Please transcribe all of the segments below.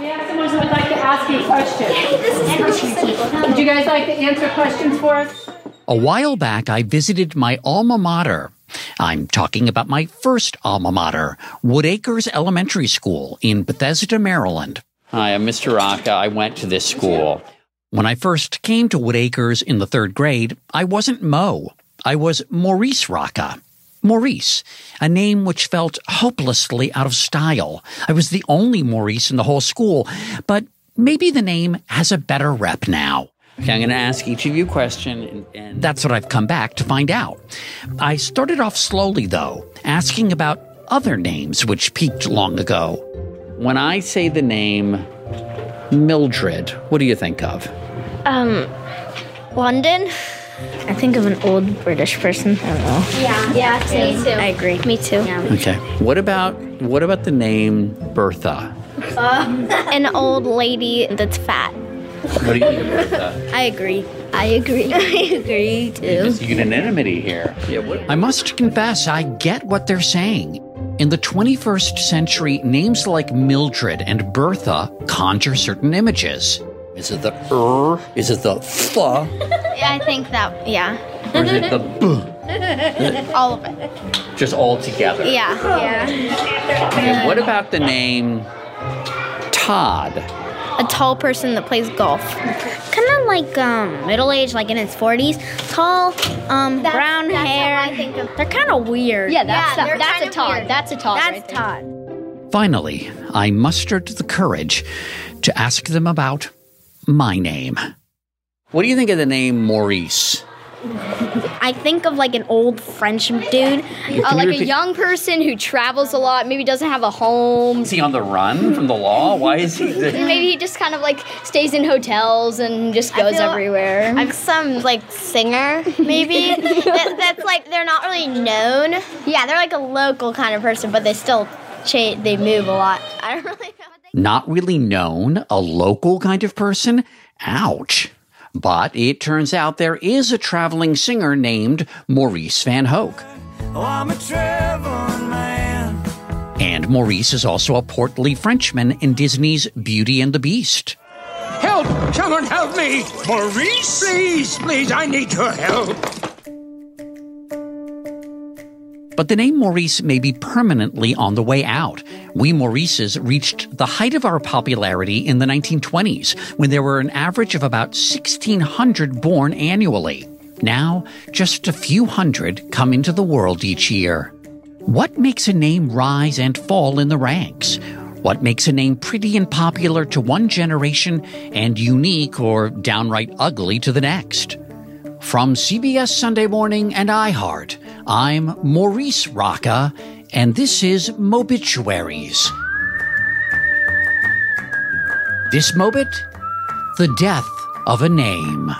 We have someone who would like to ask you questions. Would you guys like to answer questions for us? A while back, I visited my alma mater. I'm talking about my first alma mater, Wood Acres Elementary School in Bethesda, Maryland. Hi, I'm Mr. Rocca. I went to this school. When I first came to Wood Acres in the third grade, I wasn't Mo. I was Maurice Rocca. Maurice, a name which felt hopelessly out of style. I was the only Maurice in the whole school, but maybe the name has a better rep now. Okay, I'm going to ask each of you a question. And that's what I've come back to find out. I started off slowly, though, asking about other names which peaked long ago. When I say the name Mildred, what do you think of? London? I think of an old British person. I don't know. Yeah, me too. I agree. Me too. Yeah. Okay. What about the name Bertha? An old lady that's fat. What do you think, Bertha? I agree. I agree too. There's unanimity here. Yeah. I must confess, I get what they're saying. In the 21st century, names like Mildred and Bertha conjure certain images. Is it the Is it the f? I think that, yeah. Or is it the b? All of it. Just all together. Yeah. Okay, what about the name Todd? A tall person that plays golf. Kind of like middle-aged, like in his 40s. Tall, brown hair. How I think of. They're kind of weird. Yeah, that's a Todd. Weird. That's a Todd. That's right Todd. There. Finally, I mustered the courage to ask them about my name. What do you think of the name Maurice? I think of like an old French dude, like a young person who travels a lot, maybe doesn't have a home. Is he on the run from the law? Why is he? Maybe he just kind of like stays in hotels and just goes everywhere. Like some like singer, maybe. that's like they're not really known. Yeah, they're like a local kind of person, but they still they move a lot. I don't really know. Not really known, a local kind of person? Ouch. But it turns out there is a traveling singer named Maurice Van Hoek. Oh, I'm a traveling man. And Maurice is also a portly Frenchman in Disney's Beauty and the Beast. Help! Someone help me! Maurice? Please, I need your help. But the name Maurice may be permanently on the way out. We Maurices reached the height of our popularity in the 1920s, when there were an average of about 1,600 born annually. Now, just a few hundred come into the world each year. What makes a name rise and fall in the ranks? What makes a name pretty and popular to one generation and unique or downright ugly to the next? From CBS Sunday Morning and iHeart, I'm Maurice Rocca, and this is Mobituaries. This Mobit, the death of a name.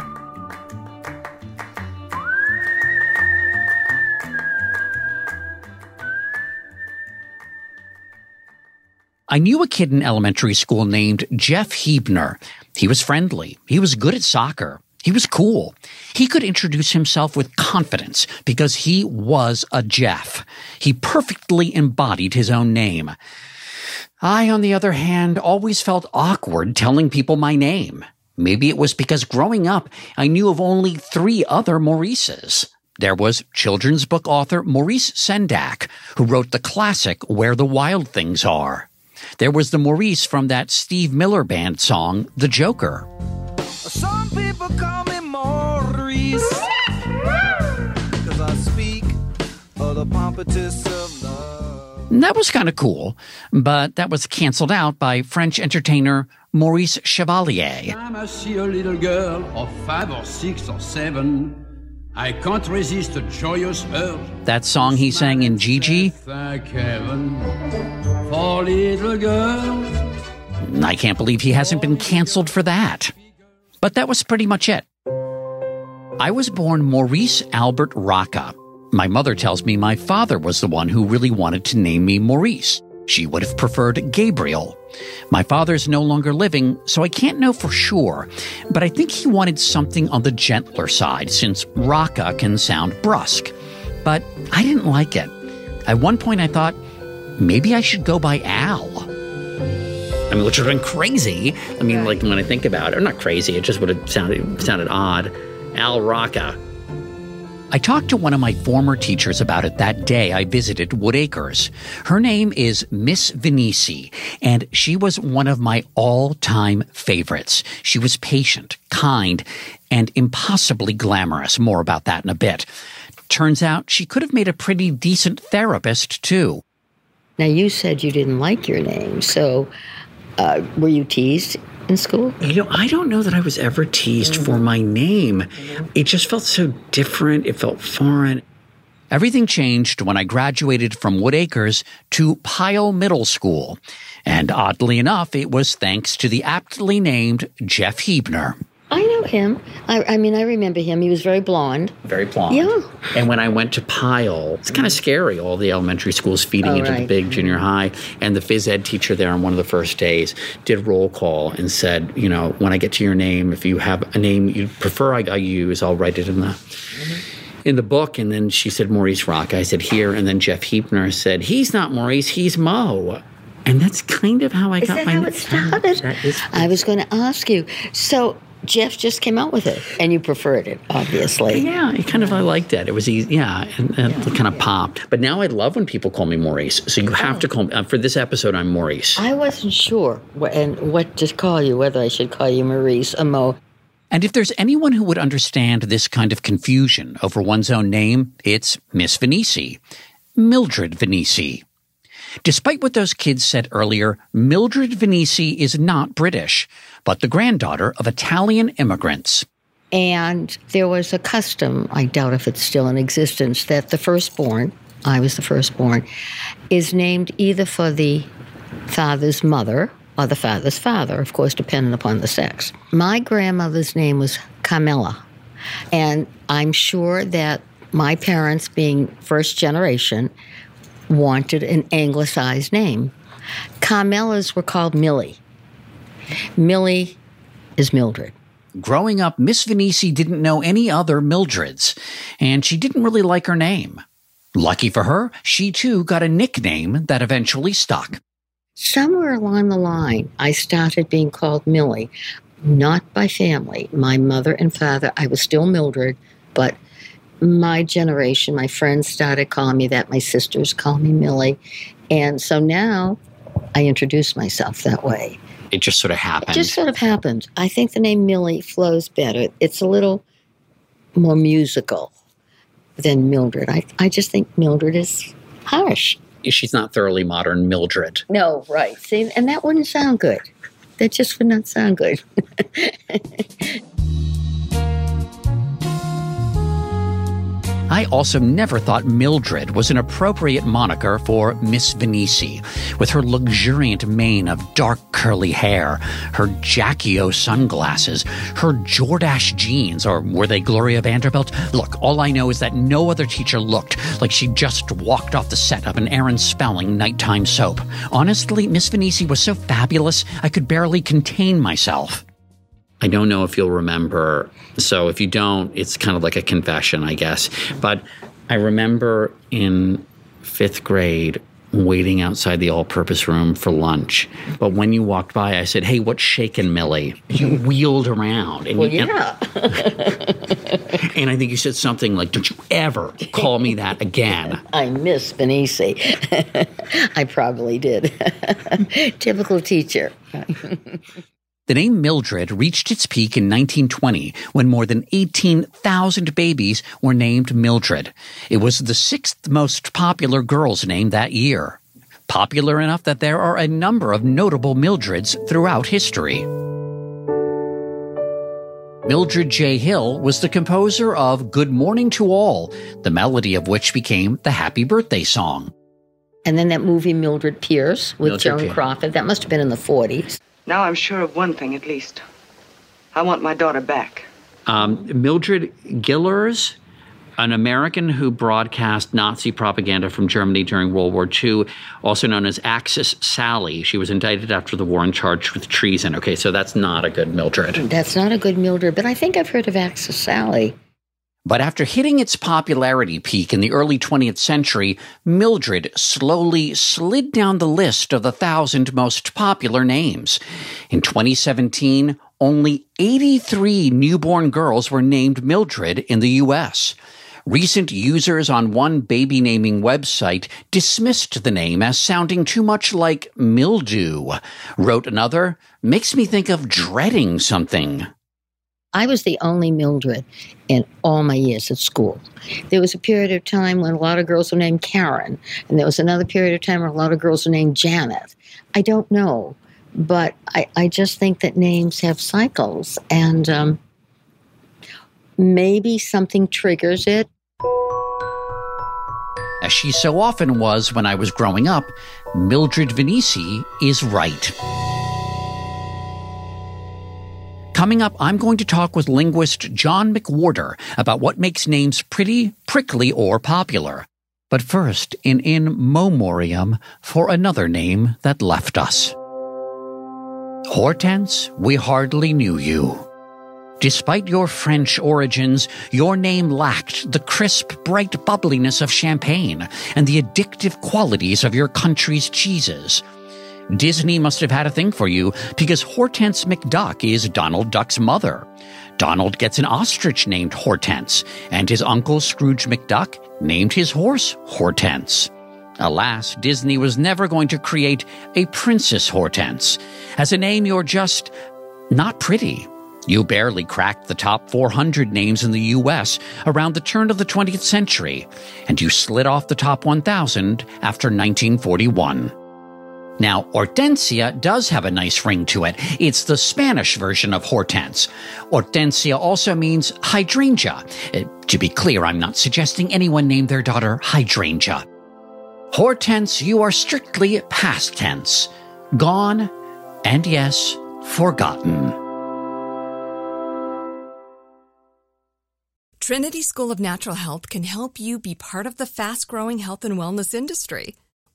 I knew a kid in elementary school named Jeff Huebner. He was friendly. He was good at soccer. He was cool. He could introduce himself with confidence because he was a Jeff. He perfectly embodied his own name. I, on the other hand, always felt awkward telling people my name. Maybe it was because growing up, I knew of only three other Maurices. There was children's book author Maurice Sendak, who wrote the classic Where the Wild Things Are. There was the Maurice from that Steve Miller Band song, The Joker. Some people call me Maurice, 'cause I speak of the pompous of love. That was kind of cool, but that was canceled out by French entertainer Maurice Chevalier. Time I see a little girl of 5 or 6 or 7. I can't resist a joyous urge. That song he sang in Gigi. Thank heaven for little girls. I can't believe he hasn't been canceled for that. But that was pretty much it. I was born Maurice Albert Rocca. My mother tells me my father was the one who really wanted to name me Maurice. She would have preferred Gabriel. My father's no longer living, so I can't know for sure, but I think he wanted something on the gentler side since Rocca can sound brusque. But I didn't like it. At one point I thought, maybe I should go by Al. I mean, which would have been crazy. I mean, like, when I think about it, or not crazy, it just would have sounded odd. Al Rocca. I talked to one of my former teachers about it that day I visited Wood Acres. Her name is Miss Venici, and she was one of my all-time favorites. She was patient, kind, and impossibly glamorous. More about that in a bit. Turns out she could have made a pretty decent therapist, too. Now, you said you didn't like your name, so were you teased in school? You know, I don't know that I was ever teased for my name. It just felt so different. It felt foreign. Everything changed when I graduated from Wood Acres to Pyle Middle School. And oddly enough, it was thanks to the aptly named Jeff Huebner. I know him. I remember him. He was very blonde. Very blonde. Yeah. And when I went to Pyle, it's kind of scary, all the elementary schools feeding into the big junior high. And the phys ed teacher there on one of the first days did roll call and said, you know, when I get to your name, if you have a name you prefer I use, I'll write it in the book. And then she said, Maurice Rocca. I said, here. And then Jeff Huebner said, he's not Maurice, he's Mo. And that's kind of how I got my name. Is that how it started? I was going to ask you. So Jeff just came out with it, and you preferred it, obviously. Yeah, I liked it. It was easy, and it kind of popped. But now I love when people call me Maurice, so you have to call me. For this episode, I'm Maurice. I wasn't sure what to call you, whether I should call you Maurice or Mo. And if there's anyone who would understand this kind of confusion over one's own name, it's Miss Venici, Mildred Venici. Despite what those kids said earlier, Mildred Venici is not British, but the granddaughter of Italian immigrants. And there was a custom, I doubt if it's still in existence, that the firstborn, I was the firstborn, is named either for the father's mother or the father's father, of course, depending upon the sex. My grandmother's name was Carmela, and I'm sure that my parents, being first generation, wanted an anglicized name. Carmelas were called Millie. Millie is Mildred. Growing up, Miss Venici didn't know any other Mildreds, and she didn't really like her name. Lucky for her, she too got a nickname that eventually stuck. Somewhere along the line, I started being called Millie, not by family. My mother and father, I was still Mildred, but my generation, my friends started calling me that. My sisters call me Millie. And so now I introduce myself that way. It just sort of happened. I think the name Millie flows better. It's a little more musical than Mildred. I just think Mildred is harsh. She's not thoroughly modern Mildred. No, right. See, and that wouldn't sound good. That just would not sound good. I also never thought Mildred was an appropriate moniker for Miss Venici, with her luxuriant mane of dark curly hair, her Jackie-O sunglasses, her Jordache jeans, or were they Gloria Vanderbilt? Look, all I know is that no other teacher looked like she just walked off the set of an Aaron Spelling nighttime soap. Honestly, Miss Venici was so fabulous, I could barely contain myself. I don't know if you'll remember, so if you don't, it's kind of like a confession, I guess. But I remember in fifth grade waiting outside the all-purpose room for lunch. But when you walked by, I said, hey, what's shaking, Millie? You wheeled around. And and I think you said something like, don't you ever call me that again. I miss Venici. I probably did. Typical teacher. The name Mildred reached its peak in 1920 when more than 18,000 babies were named Mildred. It was the sixth most popular girl's name that year. Popular enough that there are a number of notable Mildreds throughout history. Mildred J. Hill was the composer of Good Morning to All, the melody of which became the Happy Birthday song. And then that movie Mildred Pierce with Joan Crawford, that must have been in the 40s. Now I'm sure of one thing, at least. I want my daughter back. Mildred Gillers, an American who broadcast Nazi propaganda from Germany during World War II, also known as Axis Sally. She was indicted after the war and charged with treason. Okay, so that's not a good Mildred. That's not a good Mildred, but I think I've heard of Axis Sally. But after hitting its popularity peak in the early 20th century, Mildred slowly slid down the list of the 1,000 most popular names. In 2017, only 83 newborn girls were named Mildred in the U.S. Recent users on one baby naming website dismissed the name as sounding too much like mildew. Wrote another, makes me think of dreading something. I was the only Mildred in all my years at school. There was a period of time when a lot of girls were named Karen, and there was another period of time when a lot of girls were named Janet. I don't know, but I just think that names have cycles, and maybe something triggers it. As she so often was when I was growing up, Mildred Venici is right. Coming up, I'm going to talk with linguist John McWhorter about what makes names pretty, prickly, or popular. But first, an in memoriam for another name that left us. Hortense, we hardly knew you. Despite your French origins, your name lacked the crisp, bright bubbliness of champagne and the addictive qualities of your country's cheeses. Disney must have had a thing for you because Hortense McDuck is Donald Duck's mother. Donald gets an ostrich named Hortense, and his uncle Scrooge McDuck named his horse Hortense. Alas, Disney was never going to create a Princess Hortense. As a name, you're just not pretty. You barely cracked the top 400 names in the U.S. around the turn of the 20th century, and you slid off the top 1,000 after 1941. Now, Hortensia does have a nice ring to it. It's the Spanish version of Hortense. Hortensia also means hydrangea. To be clear, I'm not suggesting anyone name their daughter Hydrangea. Hortense, you are strictly past tense. Gone, and yes, forgotten. Trinity School of Natural Health can help you be part of the fast-growing health and wellness industry.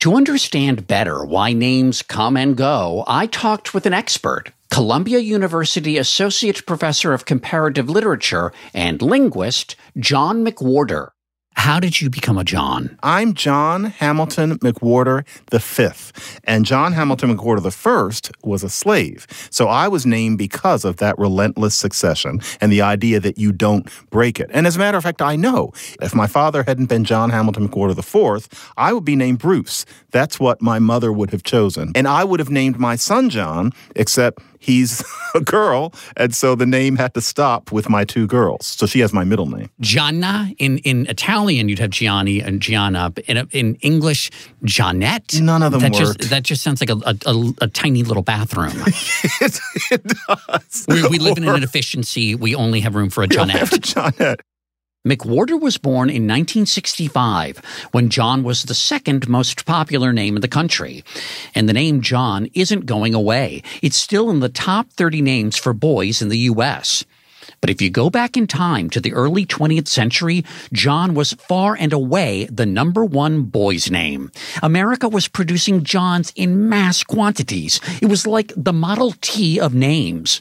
To understand better why names come and go, I talked with an expert, Columbia University Associate Professor of Comparative Literature and linguist John McWhorter. How did you become a John? I'm John Hamilton McWhorter V, and John Hamilton McWhorter I was a slave. So I was named because of that relentless succession and the idea that you don't break it. And as a matter of fact, I know if my father hadn't been John Hamilton McWhorter IV, I would be named Bruce. That's what my mother would have chosen. And I would have named my son John, except he's a girl, and so the name had to stop with my two girls. So she has my middle name. Gianna. In Italian, you'd have Gianni and Gianna. In English, Jeanette. None of them work. That just sounds like a tiny little bathroom. It does. We live in an inefficiency. We only have room for a Jeanette. We have a Jeanette. McWhorter was born in 1965, when John was the second most popular name in the country. And the name John isn't going away. It's still in the top 30 names for boys in the U.S. But if you go back in time to the early 20th century, John was far and away the number one boy's name. America was producing Johns in mass quantities. It was like the Model T of names.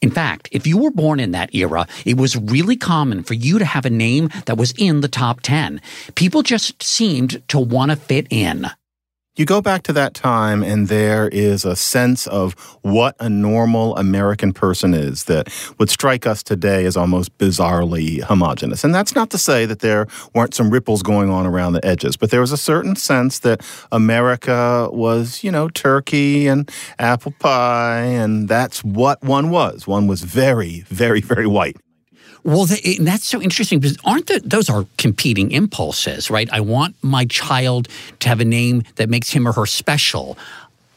In fact, if you were born in that era, it was really common for you to have a name that was in the top 10. People just seemed to want to fit in. You go back to that time and there is a sense of what a normal American person is that would strike us today as almost bizarrely homogenous. And that's not to say that there weren't some ripples going on around the edges, but there was a certain sense that America was, turkey and apple pie, and that's what one was. One was very, very, very white. Well, that's so interesting because those are competing impulses, right? I want my child to have a name that makes him or her special.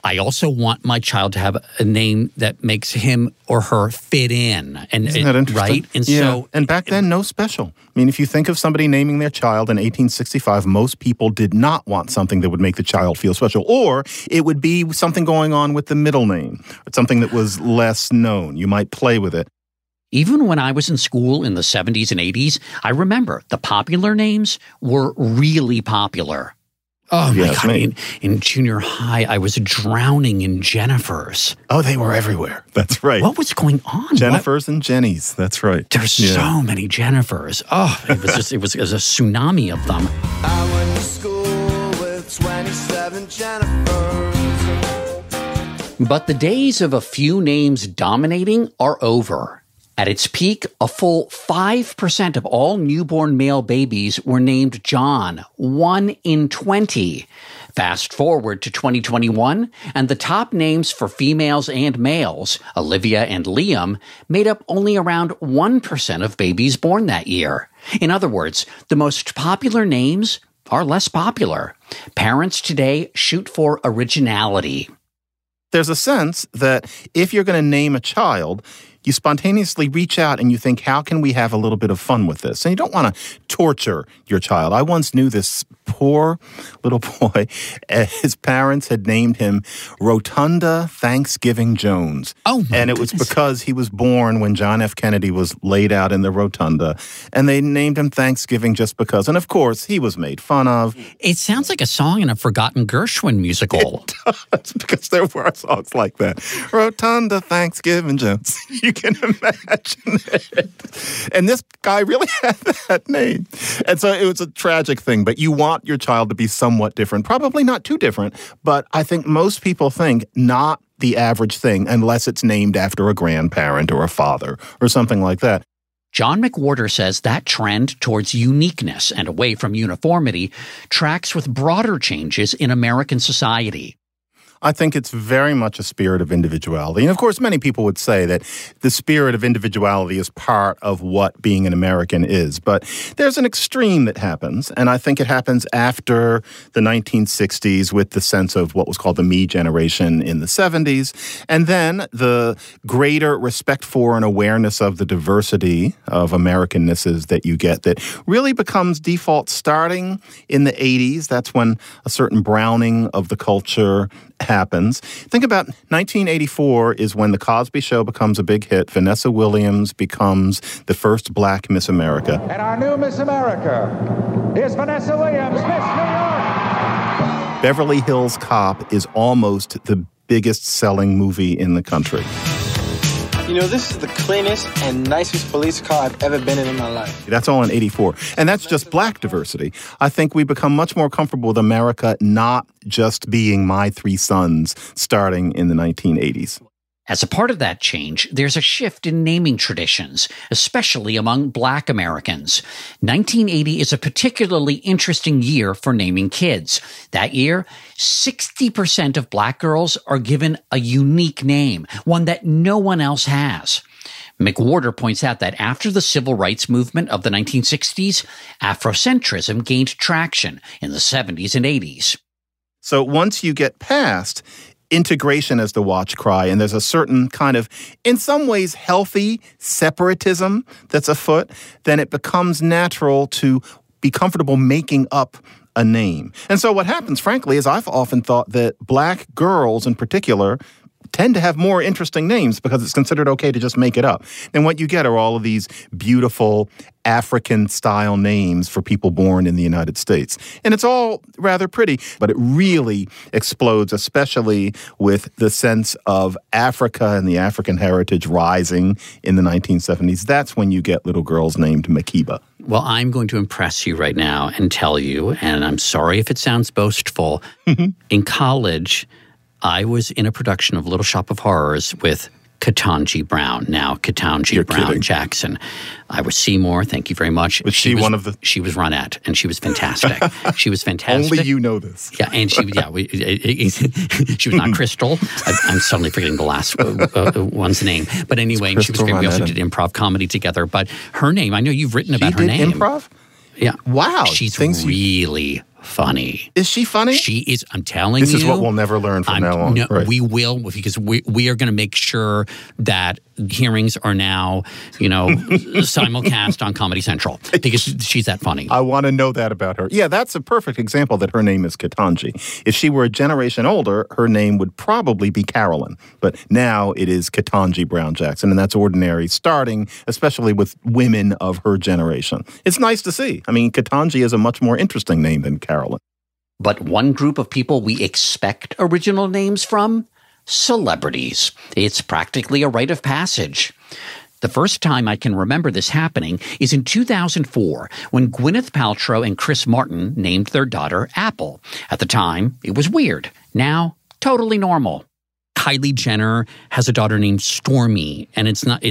I also want my child to have a name that makes him or her fit in. And, isn't that interesting? Right? And yeah. So, and back then, no special. I mean, if you think of somebody naming their child in 1865, most people did not want something that would make the child feel special. Or it would be something going on with the middle name, something that was less known. You might play with it. Even when I was in school in the 70s and 80s, I remember the popular names were really popular. Oh, my God. In junior high, I was drowning in Jennifers. Oh, they were everywhere. That's right. What was going on? Jennifers and Jennies. That's right. There's so many Jennifers. Oh, it was just it was a tsunami of them. I went to school with 27 Jennifers. But the days of a few names dominating are over. At its peak, a full 5% of all newborn male babies were named John, 1 in 20. Fast forward to 2021, and the top names for females and males, Olivia and Liam, made up only around 1% of babies born that year. In other words, the most popular names are less popular. Parents today shoot for originality. There's a sense that if you're going to name a child, you spontaneously reach out and you think, how can we have a little bit of fun with this? And you don't want to torture your child. I once knew this poor little boy. His parents had named him Rotunda Thanksgiving Jones. Oh, my And it goodness. Was because he was born when John F. Kennedy was laid out in the rotunda. And they named him Thanksgiving just because. And, of course, he was made fun of. It sounds like a song in a forgotten Gershwin musical. It does, because there were songs like that. Rotunda Thanksgiving Jones. You can imagine it. And this guy really had that name. And so it was a tragic thing. But you want your child to be somewhat different. Probably not too different. But I think most people think not the average thing unless it's named after a grandparent or a father or something like that. John McWhorter says that trend towards uniqueness and away from uniformity tracks with broader changes in American society. I think it's very much a spirit of individuality. And of course, many people would say that the spirit of individuality is part of what being an American is. But there's an extreme that happens, and I think it happens after the 1960s with the sense of what was called the Me Generation in the 70s, and then the greater respect for and awareness of the diversity of Americannesses that you get that really becomes default starting in the 80s. That's when a certain browning of the culture happens. Think about 1984 is when The Cosby Show becomes a big hit. Vanessa Williams becomes the first black Miss America. And our new Miss America is Vanessa Williams, Miss New York. Beverly Hills Cop is almost the biggest selling movie in the country. You know, this is the cleanest and nicest police car I've ever been in my life. That's all in 84. And that's just black diversity. I think we become much more comfortable with America not just being my three sons starting in the 1980s. As a part of that change, there's a shift in naming traditions, especially among black Americans. 1980 is a particularly interesting year for naming kids. That year, 60% of black girls are given a unique name, one that no one else has. McWhorter points out that after the civil rights movement of the 1960s, Afrocentrism gained traction in the 70s and 80s. So once you get past integration as the watch cry, and there's a certain kind of, in some ways, healthy separatism that's afoot, then it becomes natural to be comfortable making up a name. And so what happens, frankly, is I've often thought that black girls in particular tend to have more interesting names because it's considered okay to just make it up. And what you get are all of these beautiful African-style names for people born in the United States. And it's all rather pretty, but it really explodes, especially with the sense of Africa and the African heritage rising in the 1970s. That's when you get little girls named Makiba. Well, I'm going to impress you right now and tell you, and I'm sorry if it sounds boastful, in college, I was in a production of Little Shop of Horrors with Ketanji Brown, now Ketanji Brown Jackson. I was Seymour, thank you very much. Was she was, one of the... She was Ronette, and she was fantastic. She was fantastic. Only you know this. Yeah, and she, she was not Crystal. I'm suddenly forgetting the last one's name. But anyway, she was great. We also did improv comedy together. But her name, I know you've written about her name. Improv? Yeah. Wow. She's really funny. Is she funny? She is. I'm telling you. This is what we'll never learn from now on. No, right. We will, because we are going to make sure that hearings are now, simulcast on Comedy Central, because she's that funny. I want to know that about her. Yeah, that's a perfect example that her name is Ketanji. If she were a generation older, her name would probably be Carolyn. But now it is Ketanji Brown Jackson, and that's ordinary, starting especially with women of her generation. It's nice to see. I mean, Ketanji is a much more interesting name than Carolyn. But one group of people we expect original names from? Celebrities. It's practically a rite of passage. The first time I can remember this happening is in 2004, when Gwyneth Paltrow and Chris Martin named their daughter Apple. At the time, it was weird. Now, totally normal. Kylie Jenner has a daughter named Stormy, and it's not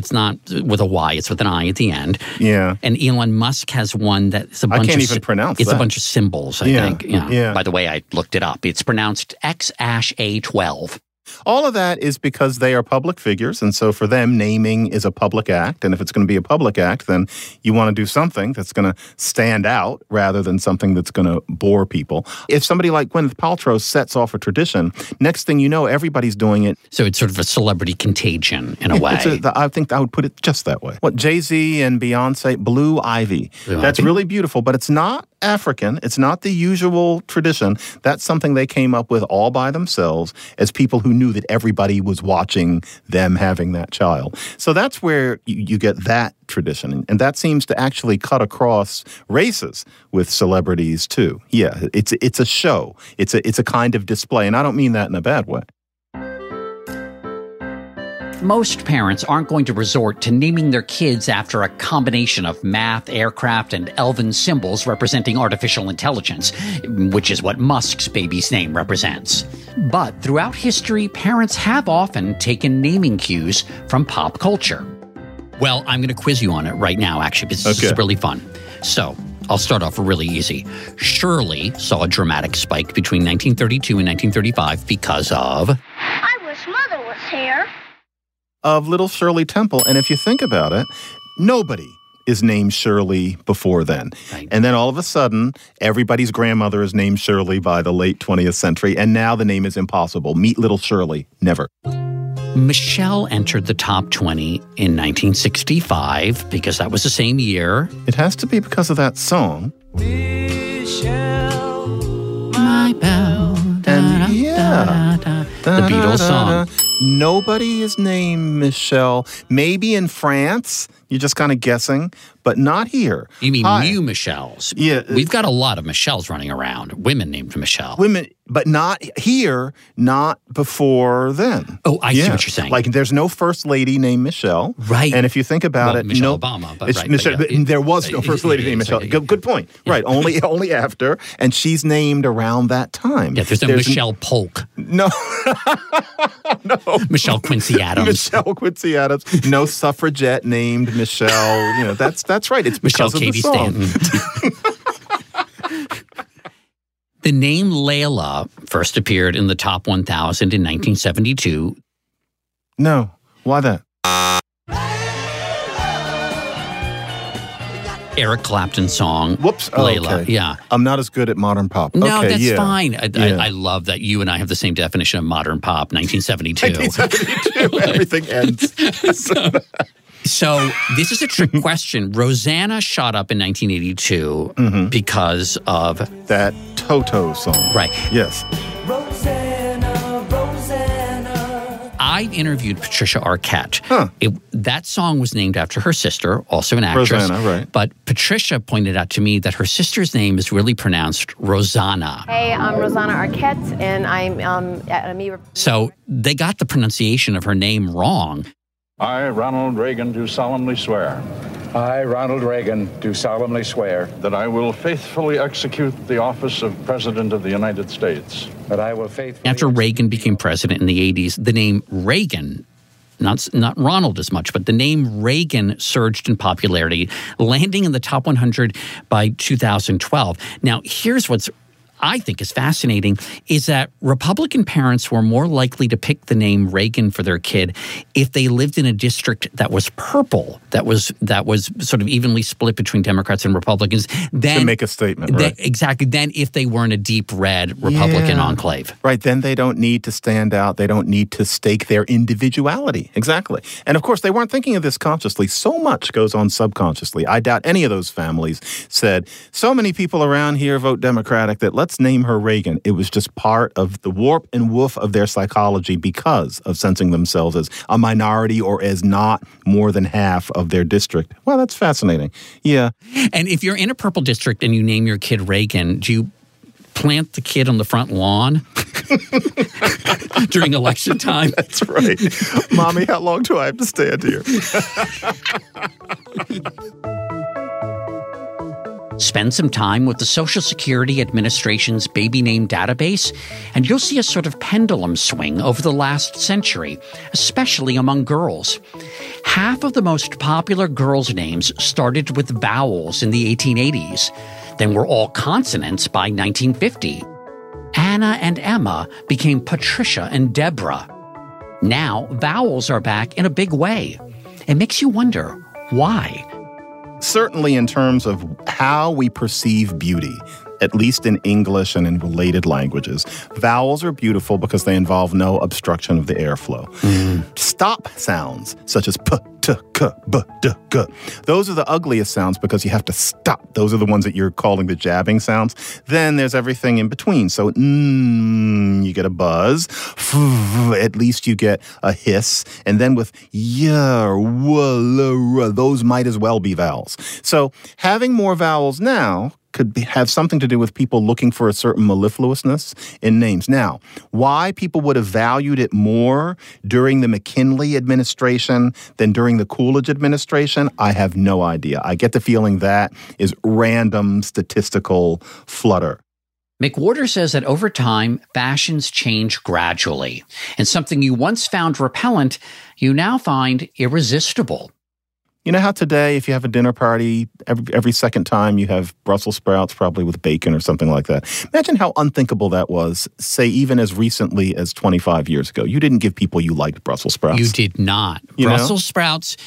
with a Y, it's with an I at the end. Yeah. And Elon Musk has one that's a bunch of... I can't even pronounce that. It's a bunch of symbols, I think. Yeah. By the way, I looked it up. It's pronounced X-A-12. All of that is because they are public figures, and so for them, naming is a public act. And if it's going to be a public act, then you want to do something that's going to stand out rather than something that's going to bore people. If somebody like Gwyneth Paltrow sets off a tradition, next thing you know, everybody's doing it. So it's sort of a celebrity contagion in a way. I think I would put it just that way. What Jay-Z and Beyoncé, Blue Ivy. That's really beautiful, but it's not African. It's not the usual tradition. That's something they came up with all by themselves as people who knew that everybody was watching them having that child. So that's where you get that tradition. And that seems to actually cut across races with celebrities too. Yeah, it's a show. It's a kind of display. And I don't mean that in a bad way. Most parents aren't going to resort to naming their kids after a combination of math, aircraft, and elven symbols representing artificial intelligence, which is what Musk's baby's name represents. But throughout history, parents have often taken naming cues from pop culture. Well, I'm going to quiz you on it right now, actually, because this is really fun. So, I'll start off really easy. Shirley saw a dramatic spike between 1932 and 1935 because of... I wish Mother was here. Of little Shirley Temple. And if you think about it, nobody is named Shirley before then. Right. And then all of a sudden, everybody's grandmother is named Shirley by the late 20th century, and now the name is impossible. Meet little Shirley. Never. Michelle entered the top 20 in 1965 because that was the same year. It has to be because of that song. Michelle, my belle. And yeah, the Beatles song. Nobody is named Michelle. Maybe in France, you're just kind of guessing, but not here. You mean new Michelles? Yeah. We've got a lot of Michelles running around, women named Michelle. Women, but not here, not before then. Oh, I see what you're saying. Like, there's no first lady named Michelle. Right. And if you think about Michelle Obama. But right, Michelle, but yeah, there was no first lady named Michelle. Good point. Yeah. Right, only after, and she's named around that time. Yeah, there's Michelle Polk. No. No. Michelle Quincy Adams. Michelle Quincy Adams. No suffragette named Michelle. You know, that's right. It's Michelle Katie Stanton. The name Layla first appeared in the top 1,000 in 1972. No. Why that? Eric Clapton song. Whoops. Oh, Layla. Okay. Yeah. I'm not as good at modern pop. No, okay, that's fine. I love that you and I have the same definition of modern pop, 1972. 1972. Everything ends. So this is a trick question. Roseanna shot up in 1982 because of... that Toto song. Right. Yes. Roseanna, Roseanna. I interviewed Patricia Arquette. Huh. That song was named after her sister, also an actress. Roseanna, right. But Patricia pointed out to me that her sister's name is really pronounced Rosanna. Hey, I'm Roseanna Arquette, and I'm at Amoeba. So they got the pronunciation of her name wrong. I, Ronald Reagan, do solemnly swear. I, Ronald Reagan, do solemnly swear. That I will faithfully execute the office of President of the United States. That I will faithfully... After Reagan became president in the 80s, the name Reagan, not Ronald as much, but the name Reagan surged in popularity, landing in the top 100 by 2012. Now, here's what's... I think is fascinating is that Republican parents were more likely to pick the name Reagan for their kid if they lived in a district that was purple, that was sort of evenly split between Democrats and Republicans. Then, to make a statement, right? Exactly. Then if they were in a deep red Republican enclave. Right. Then they don't need to stand out. They don't need to stake their individuality. Exactly. And of course, they weren't thinking of this consciously. So much goes on subconsciously. I doubt any of those families said, so many people around here vote Democratic that let's name her Reagan. It was just part of the warp and woof of their psychology because of sensing themselves as a minority or as not more than half of their district. Well, that's fascinating. Yeah. And if you're in a purple district and you name your kid Reagan, do you plant the kid on the front lawn during election time? That's right. Mommy, how long do I have to stand here? Spend some time with the Social Security Administration's baby name database, and you'll see a sort of pendulum swing over the last century, especially among girls. Half of the most popular girls' names started with vowels in the 1880s, then were all consonants by 1950. Anna and Emma became Patricia and Deborah. Now, vowels are back in a big way. It makes you wonder, why? Certainly in terms of how we perceive beauty, at least in English and in related languages, vowels are beautiful because they involve no obstruction of the airflow. Stop sounds such as p, t, k, b, d, g. Those are the ugliest sounds because you have to stop. Those are the ones that you're calling the jabbing sounds. Then there's everything in between. So, you get a buzz. At least you get a hiss. And then with those might as well be vowels. So having more vowels now could have something to do with people looking for a certain mellifluousness in names. Now, why people would have valued it more during the McKinley administration than during the Coolidge administration, I have no idea. I get the feeling that is random statistical flutter. McWhorter says that over time, fashions change gradually, and something you once found repellent, you now find irresistible. You know how today, if you have a dinner party, every second time you have Brussels sprouts, probably with bacon or something like that. Imagine how unthinkable that was, say, even as recently as 25 years ago. You didn't give people you liked Brussels sprouts. You did not. You Brussels sprouts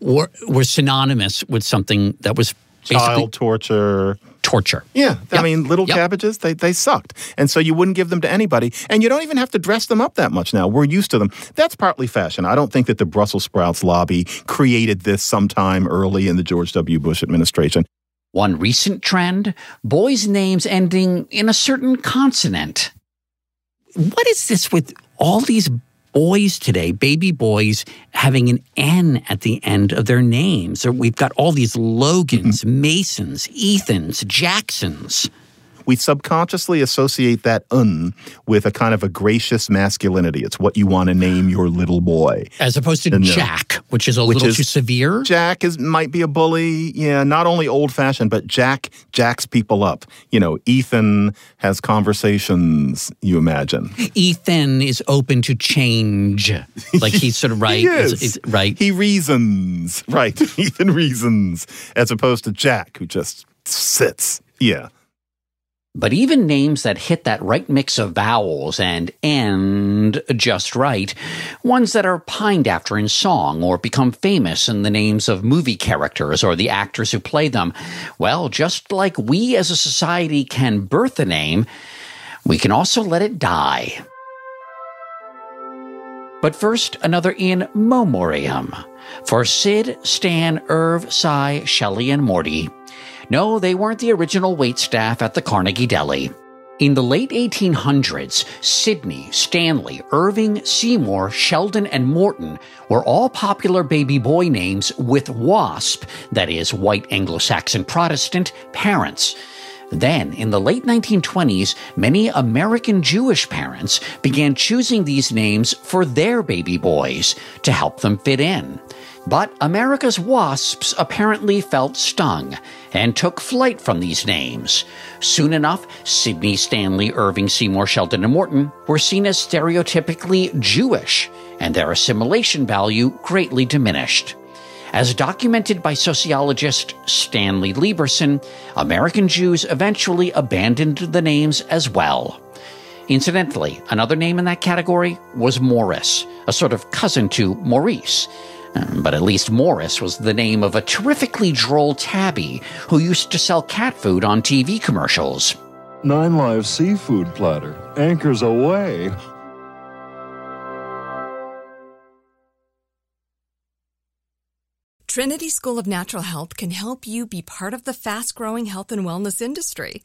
were synonymous with something that was basically— Child torture. Torture. Yeah. Yep. I mean, little cabbages, they sucked. And so you wouldn't give them to anybody. And you don't even have to dress them up that much now. We're used to them. That's partly fashion. I don't think that the Brussels sprouts lobby created this sometime early in the George W. Bush administration. One recent trend, boys' names ending in a certain consonant. What is this with all these boys today, baby boys, having an N at the end of their names? So we've got all these Logans, Masons, Ethans, Jacksons. We subconsciously associate that "un" with a kind of a gracious masculinity. It's what you want to name your little boy. As opposed to Jack, which is a little too severe. Jack might be a bully. Yeah, not only old-fashioned, but Jack jacks people up. You know, Ethan has conversations, you imagine. Ethan is open to change. Like, he's sort of right. He is. He reasons. Right. Ethan reasons. As opposed to Jack, who just sits. Yeah. But even names that hit that right mix of vowels and end just right, ones that are pined after in song or become famous in the names of movie characters or the actors who play them, well, just like we as a society can birth a name, we can also let it die. But first, another in memoriam for Sid, Stan, Irv, Cy, Shelley, and Morty. No, they weren't the original waitstaff at the Carnegie Deli. In the late 1800s, Sidney, Stanley, Irving, Seymour, Sheldon, and Morton were all popular baby boy names with WASP, that is, white Anglo-Saxon Protestant, parents. Then, in the late 1920s, many American Jewish parents began choosing these names for their baby boys to help them fit in. But America's WASPs apparently felt stung and took flight from these names. Soon enough, Sidney, Stanley, Irving, Seymour, Sheldon, and Morton were seen as stereotypically Jewish, and their assimilation value greatly diminished. As documented by sociologist Stanley Lieberson, American Jews eventually abandoned the names as well. Incidentally, another name in that category was Morris, a sort of cousin to Maurice. But at least Morris was the name of a terrifically droll tabby who used to sell cat food on TV commercials. 9 Live seafood platter, anchors away. Trinity School of Natural Health can help you be part of the fast-growing health and wellness industry.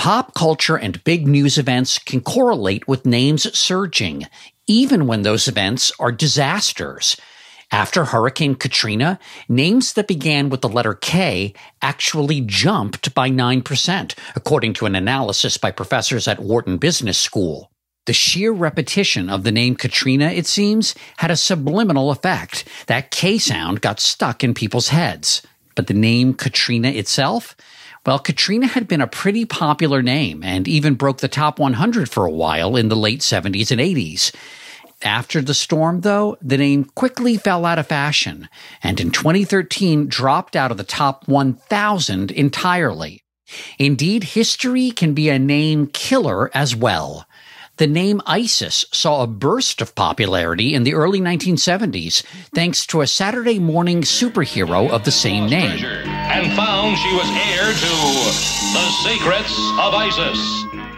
Pop culture and big news events can correlate with names surging, even when those events are disasters. After Hurricane Katrina, names that began with the letter K actually jumped by 9%, according to an analysis by professors at Wharton Business School. The sheer repetition of the name Katrina, it seems, had a subliminal effect. That K sound got stuck in people's heads. But the name Katrina itself? Well, Katrina had been a pretty popular name and even broke the top 100 for a while in the late 70s and 80s. After the storm, though, the name quickly fell out of fashion and in 2013 dropped out of the top 1,000 entirely. Indeed, history can be a name killer as well. The name ISIS saw a burst of popularity in the early 1970s thanks to a Saturday morning superhero of the same name. And found she was heir to the secrets of ISIS.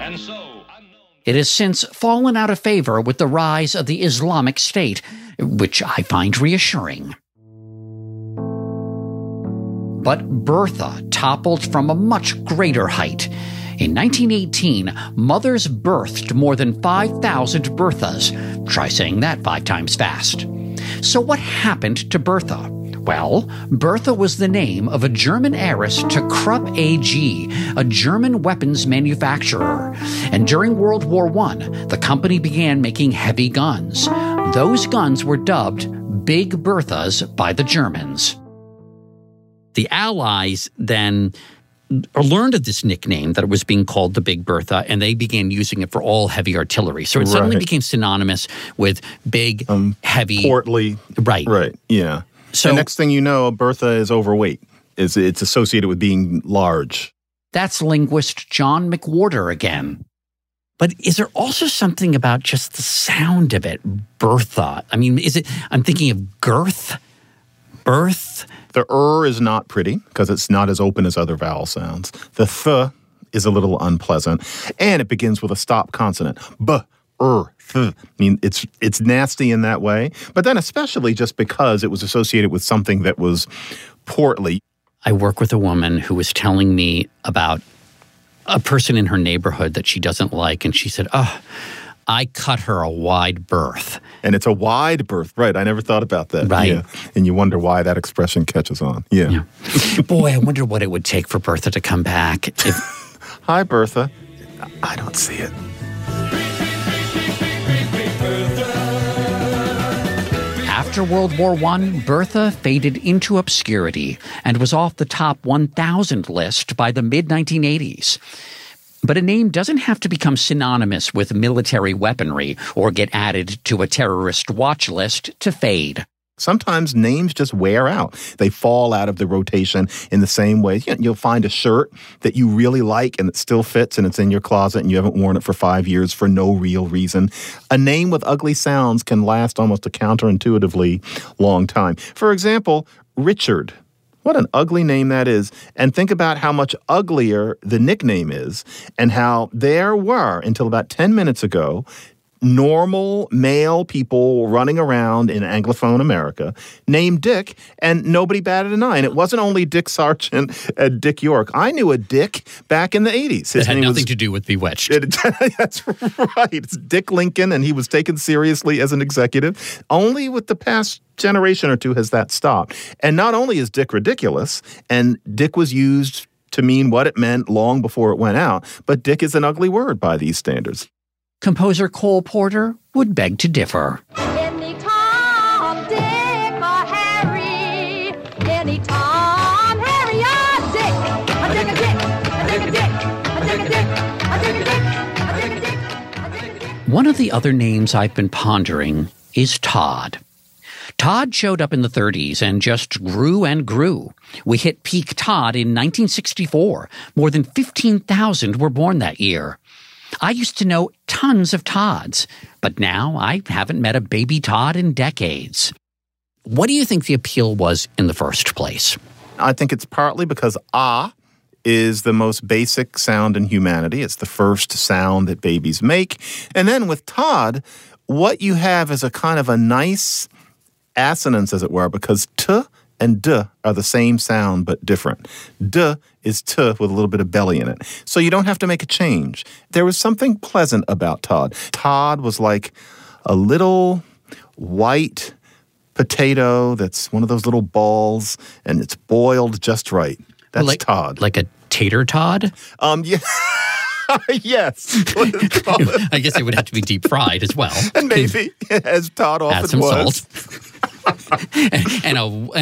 And so it has since fallen out of favor with the rise of the Islamic State, which I find reassuring. But Bertha toppled from a much greater height. In 1918, mothers birthed more than 5,000 Berthas. Try saying that 5 times fast. So what happened to Bertha? Well, Bertha was the name of a German heiress to Krupp AG, a German weapons manufacturer. And during World War I, the company began making heavy guns. Those guns were dubbed Big Berthas by the Germans. The Allies then learned of this nickname that it was being called the Big Bertha, and they began using it for all heavy artillery. So it suddenly became synonymous with big, heavy, portly. Right. Right, yeah. So the next thing you know, Bertha is overweight. It's associated with being large. That's linguist John McWhorter again. But is there also something about just the sound of it, Bertha? I mean, is it? I'm thinking of girth, birth. The is not pretty because it's not as open as other vowel sounds. The th is a little unpleasant, and it begins with a stop consonant. B. I mean, it's nasty in that way, but then especially just because it was associated with something that was portly. I work with a woman who was telling me about a person in her neighborhood that she doesn't like, and she said, oh, I cut her a wide berth. And it's a wide berth, right? I never thought about that. Right. Yeah. And you wonder why that expression catches on. Yeah. Boy, I wonder what it would take for Bertha to come back. Hi, Bertha. I don't see it. After World War I, Bertha faded into obscurity and was off the top 1,000 list by the mid-1980s. But a name doesn't have to become synonymous with military weaponry or get added to a terrorist watch list to fade. Sometimes names just wear out. They fall out of the rotation in the same way. You'll find a shirt that you really like and it still fits and it's in your closet and you haven't worn it for 5 years for no real reason. A name with ugly sounds can last almost a counterintuitively long time. For example, Richard. What an ugly name that is. And think about how much uglier the nickname is and how there were, until about 10 minutes ago, normal male people running around in Anglophone America named Dick, and nobody batted an eye. And it wasn't only Dick Sargent and Dick York. I knew a Dick back in the 80s. It had nothing to do with Bewitched. That's right. It's Dick Lincoln, and he was taken seriously as an executive. Only with the past generation or two has that stopped. And not only is Dick ridiculous, and Dick was used to mean what it meant long before it went out, but Dick is an ugly word by these standards. Composer Cole Porter would beg to differ. Any Tom, Dick, or Harry. Any Tom, Harry, or Dick. I dig a dick, I dig a dick, I dig a dick, I dig a dick, I dig a dick, I dig a dick. One of the other names I've been pondering is Todd. Todd showed up in the 30s and just grew and grew. We hit peak Todd in 1964. More than 15,000 were born that year. I used to know tons of Todds, but now I haven't met a baby Todd in decades. What do you think the appeal was in the first place? I think it's partly because is the most basic sound in humanity. It's the first sound that babies make. And then with Todd, what you have is a kind of a nice assonance, as it were, because t and d are the same sound but different. D is t with a little bit of belly in it. So you don't have to make a change. There was something pleasant about Todd. Todd was like a little white potato that's one of those little balls, and it's boiled just right. That's Todd. Like a tater Todd? Yeah. Yes. I guess it would have to be deep fried as well. And maybe, as Todd often was. Add some salt. and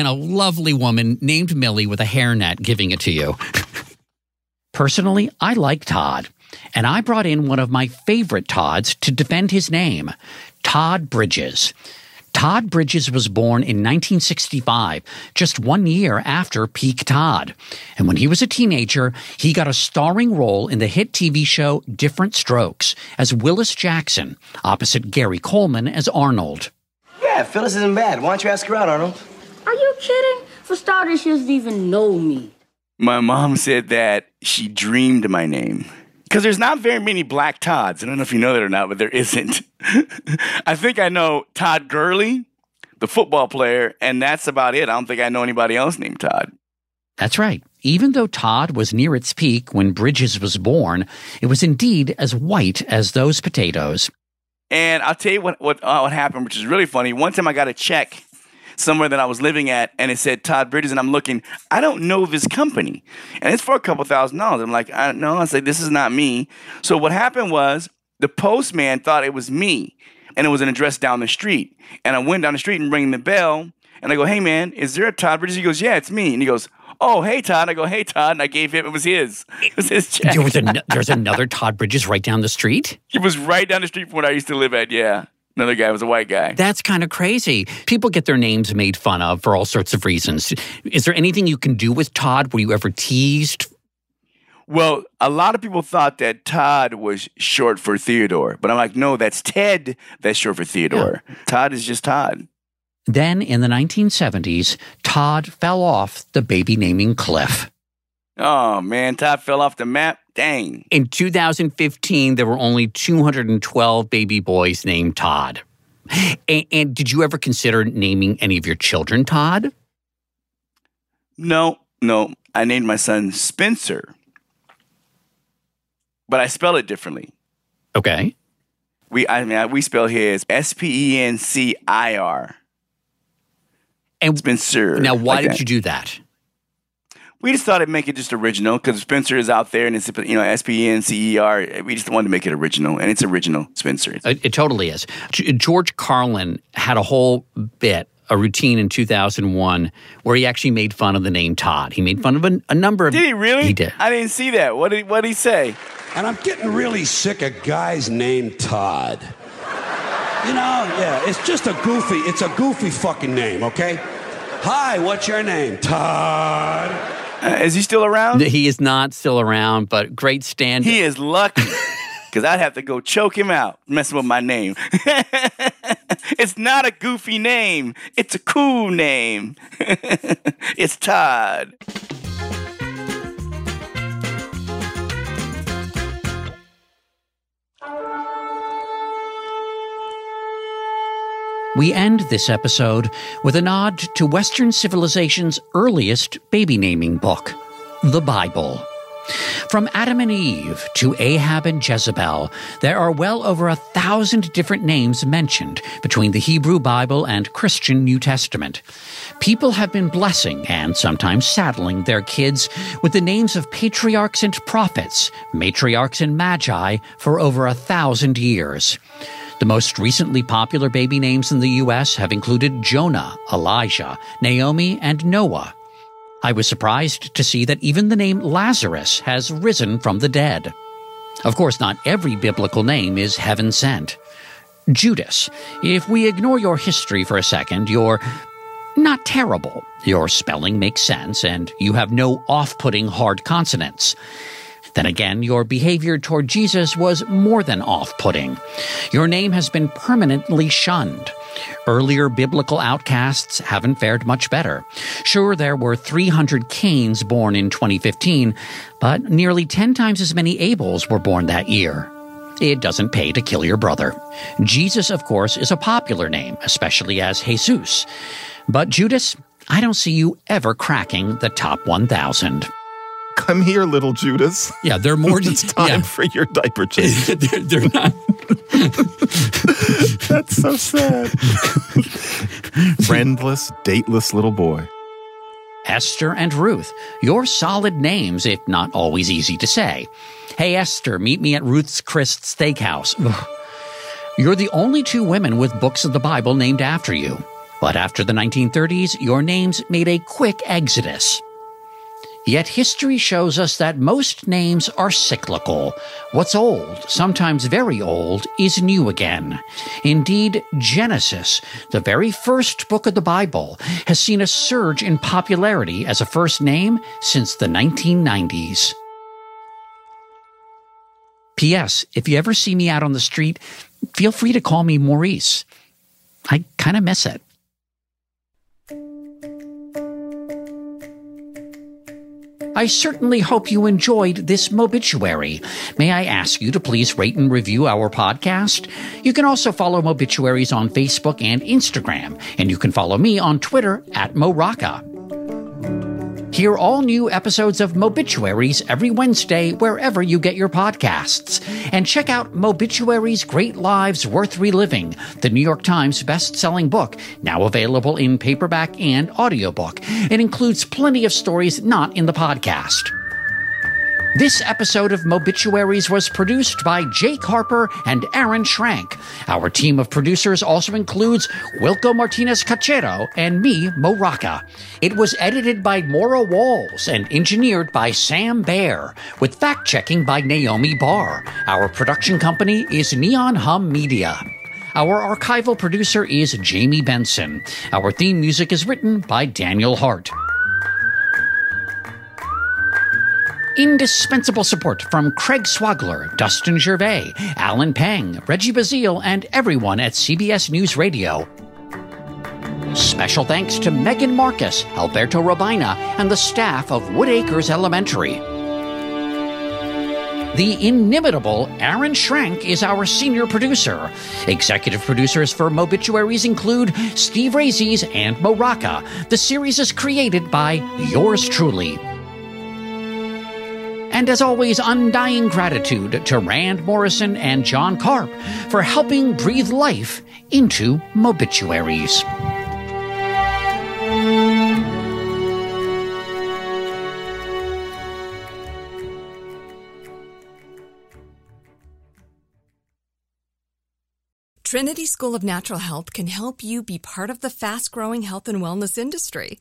a lovely woman named Millie with a hairnet giving it to you. Personally, I like Todd, and I brought in one of my favorite Todds to defend his name, Todd Bridges. Todd Bridges was born in 1965, just 1 year after peak Todd. And when he was a teenager, he got a starring role in the hit TV show Different Strokes as Willis Jackson, opposite Gary Coleman as Arnold. Yeah, Phyllis isn't bad. Why don't you ask her out, Arnold? Are you kidding? For starters, she doesn't even know me. My mom said that she dreamed my name. Because there's not very many black Todds. I don't know if you know that or not, but there isn't. I think I know Todd Gurley, the football player, and that's about it. I don't think I know anybody else named Todd. That's right. Even though Todd was near its peak when Bridges was born, it was indeed as white as those potatoes. And I'll tell you what happened, which is really funny. One time I got a check somewhere that I was living at, and it said Todd Bridges, and I'm looking, I don't know this company. And it's for a couple $1,000s. I'm like, I don't know. I said, this is not me. So what happened was the postman thought it was me, and it was an address down the street. And I went down the street and rang the bell, and I go, hey, man, is there a Todd Bridges? He goes, yeah, it's me. And he goes, oh, hey, Todd. I go, hey, Todd. And I gave him, it was his check. There was another Todd Bridges right down the street? It was right down the street from where I used to live at, yeah. Another guy was a white guy. That's kind of crazy. People get their names made fun of for all sorts of reasons. Is there anything you can do with Todd? Were you ever teased? Well, a lot of people thought that Todd was short for Theodore. But I'm like, no, that's Ted that's short for Theodore. Yeah. Todd is just Todd. Then in the 1970s, Todd fell off the baby naming cliff. Oh, man, Todd fell off the map. Dang. In 2015, there were only 212 baby boys named Todd. And did you ever consider naming any of your children Todd? No. I named my son Spencer. But I spell it differently. Okay. We spell his S-P-E-N-C-I-R. And Spencer. Now, why did you do that? We just thought it'd make it just original because Spencer is out there and it's, S-P-E-N-C-E-R. We just wanted to make it original, and it's original, Spencer. It totally is. George Carlin had a whole bit, a routine in 2001 where he actually made fun of the name Todd. He made fun of a number of— Did he really? He did. I didn't see that. What did he say? And I'm getting really sick of guys named Todd. You know, yeah, it's a goofy fucking name, okay? Hi, what's your name? Todd. Is he still around? He is not still around, but great stand-up. He is lucky, because I'd have to go choke him out, messing with my name. It's not a goofy name. It's a cool name. It's Todd. We end this episode with a nod to Western civilization's earliest baby-naming book, the Bible. From Adam and Eve to Ahab and Jezebel, there are well over 1,000 different names mentioned between the Hebrew Bible and Christian New Testament. People have been blessing and sometimes saddling their kids with the names of patriarchs and prophets, matriarchs and magi for over 1,000 years. The most recently popular baby names in the U.S. have included Jonah, Elijah, Naomi, and Noah. I was surprised to see that even the name Lazarus has risen from the dead. Of course, not every biblical name is heaven-sent. Judas, if we ignore your history for a second, you're not terrible. Your spelling makes sense, and you have no off-putting hard consonants. Then again, your behavior toward Jesus was more than off-putting. Your name has been permanently shunned. Earlier biblical outcasts haven't fared much better. Sure, there were 300 Cains born in 2015, but nearly 10 times as many Abels were born that year. It doesn't pay to kill your brother. Jesus, of course, is a popular name, especially as Jesus. But Judas, I don't see you ever cracking the top 1,000. Come here, little Judas. Yeah, they're more... It's time for your diaper change. they're not... That's so sad. Friendless, dateless little boy. Esther and Ruth, your solid names, if not always easy to say. Hey, Esther, meet me at Ruth's Chris Steakhouse. You're the only two women with books of the Bible named after you. But after the 1930s, your names made a quick exodus. Yet history shows us that most names are cyclical. What's old, sometimes very old, is new again. Indeed, Genesis, the very first book of the Bible, has seen a surge in popularity as a first name since the 1990s. P.S. If you ever see me out on the street, feel free to call me Maurice. I kind of miss it. I certainly hope you enjoyed this Mobituary. May I ask you to please rate and review our podcast? You can also follow Mobituaries on Facebook and Instagram, and you can follow me on Twitter at @MoRocca. Hear all new episodes of Mobituaries every Wednesday wherever you get your podcasts. And check out Mobituaries' Great Lives Worth Reliving, the New York Times best-selling book, now available in paperback and audiobook. It includes plenty of stories not in the podcast. This episode of Mobituaries was produced by Jake Harper and Aaron Schrank. Our team of producers also includes Wilco Martinez-Cachero and me, Mo Rocca. It was edited by Maura Walls and engineered by Sam Baer, with fact-checking by Naomi Barr. Our production company is Neon Hum Media. Our archival producer is Jamie Benson. Our theme music is written by Daniel Hart. Indispensable support from Craig Swagler, Dustin Gervais, Alan Pang, Reggie Bazile, and everyone at CBS News Radio. Special thanks to Megan Marcus, Alberto Robina, and the staff of Wood Acres Elementary. The inimitable Aaron Schrank is our senior producer. Executive producers for Mobituaries include Steve Razies and Mo Rocca. The series is created by yours truly. And as always, undying gratitude to Rand Morrison and John Karp for helping breathe life into Mobituaries. Trinity School of Natural Health can help you be part of the fast-growing health and wellness industry.